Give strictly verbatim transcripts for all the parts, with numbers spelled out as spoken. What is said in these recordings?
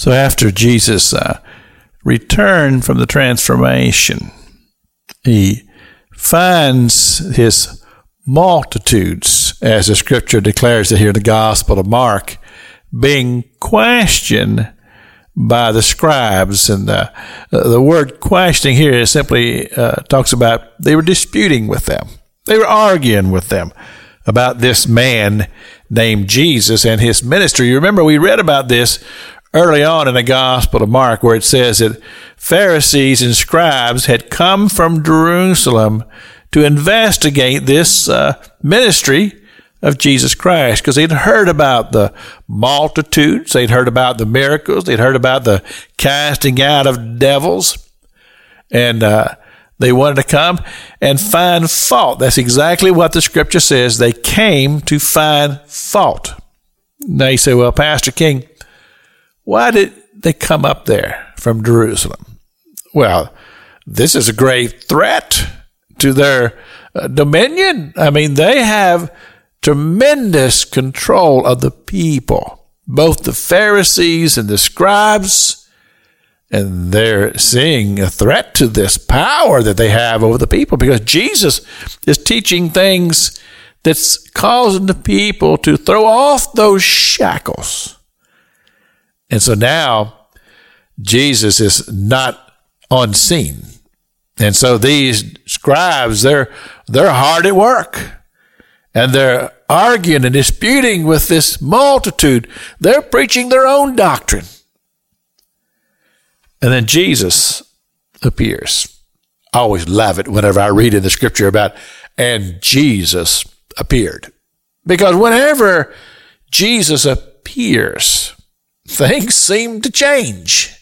So after Jesus uh, returned from the transformation, he finds his multitudes, as the scripture declares it here in the Gospel of Mark, being questioned by the scribes. And the, the word questioning here is simply uh, talks about they were disputing with them. They were arguing with them about this man named Jesus and his ministry. You remember we read about this early on in the Gospel of Mark, where it says that Pharisees and scribes had come from Jerusalem to investigate this uh, ministry of Jesus Christ, because they'd heard about the multitudes, they'd heard about the miracles, they'd heard about the casting out of devils, and uh, they wanted to come and find fault. That's exactly what the scripture says. They came to find fault. Now you say, well, Pastor King, why did they come up there from Jerusalem? Well, this is a great threat to their uh, dominion. I mean, they have tremendous control of the people, both the Pharisees and the scribes, and they're seeing a threat to this power that they have over the people, because Jesus is teaching things that's causing the people to throw off those shackles. And so now Jesus is not on scene. And so these scribes, they're they're hard at work. And they're arguing and disputing with this multitude. They're preaching their own doctrine. And then Jesus appears. I always love it whenever I read in the scripture about, and Jesus appeared. Because whenever Jesus appears, things seem to change.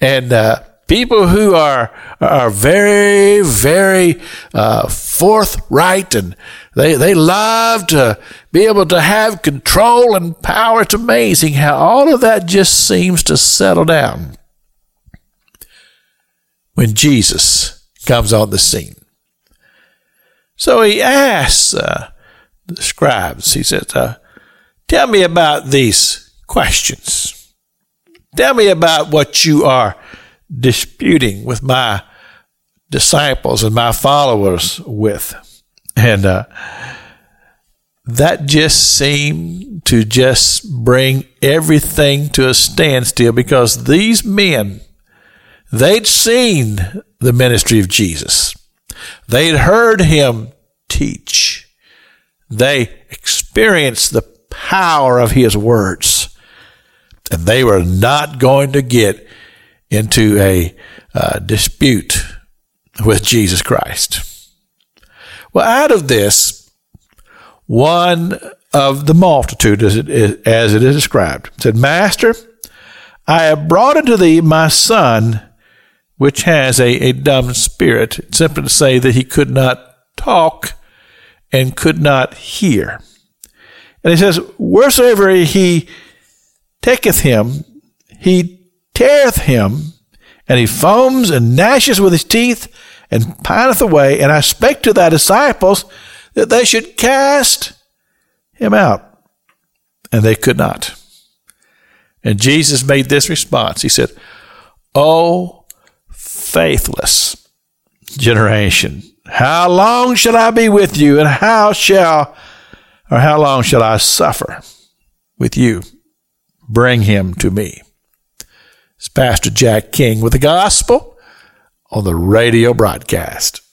And uh, people who are are very, very uh, forthright, and they, they love to be able to have control and power. It's amazing how all of that just seems to settle down when Jesus comes on the scene. So he asks uh, the scribes, he says, uh, tell me about these questions. Tell me about what you are disputing with my disciples and my followers with. And uh, that just seemed to just bring everything to a standstill, because these men, they'd seen the ministry of Jesus. They'd heard him teach. They experienced the power of his words. And they were not going to get into a uh, dispute with Jesus Christ. Well, out of this, one of the multitude, as it is, as it is described, said, Master, I have brought unto thee my son, which has a, a dumb spirit. It's simply to say that he could not talk and could not hear. And he says, wheresoever he taketh him, he teareth him, and he foams and gnasheth with his teeth, and pineth away. And I spake to thy disciples that they should cast him out, and they could not. And Jesus made this response. He said, O faithless generation, how long shall I be with you, and how shall, or how long shall I suffer with you? Bring him to me. It's Pastor Jack King with the Gospel on the Radio Broadcast.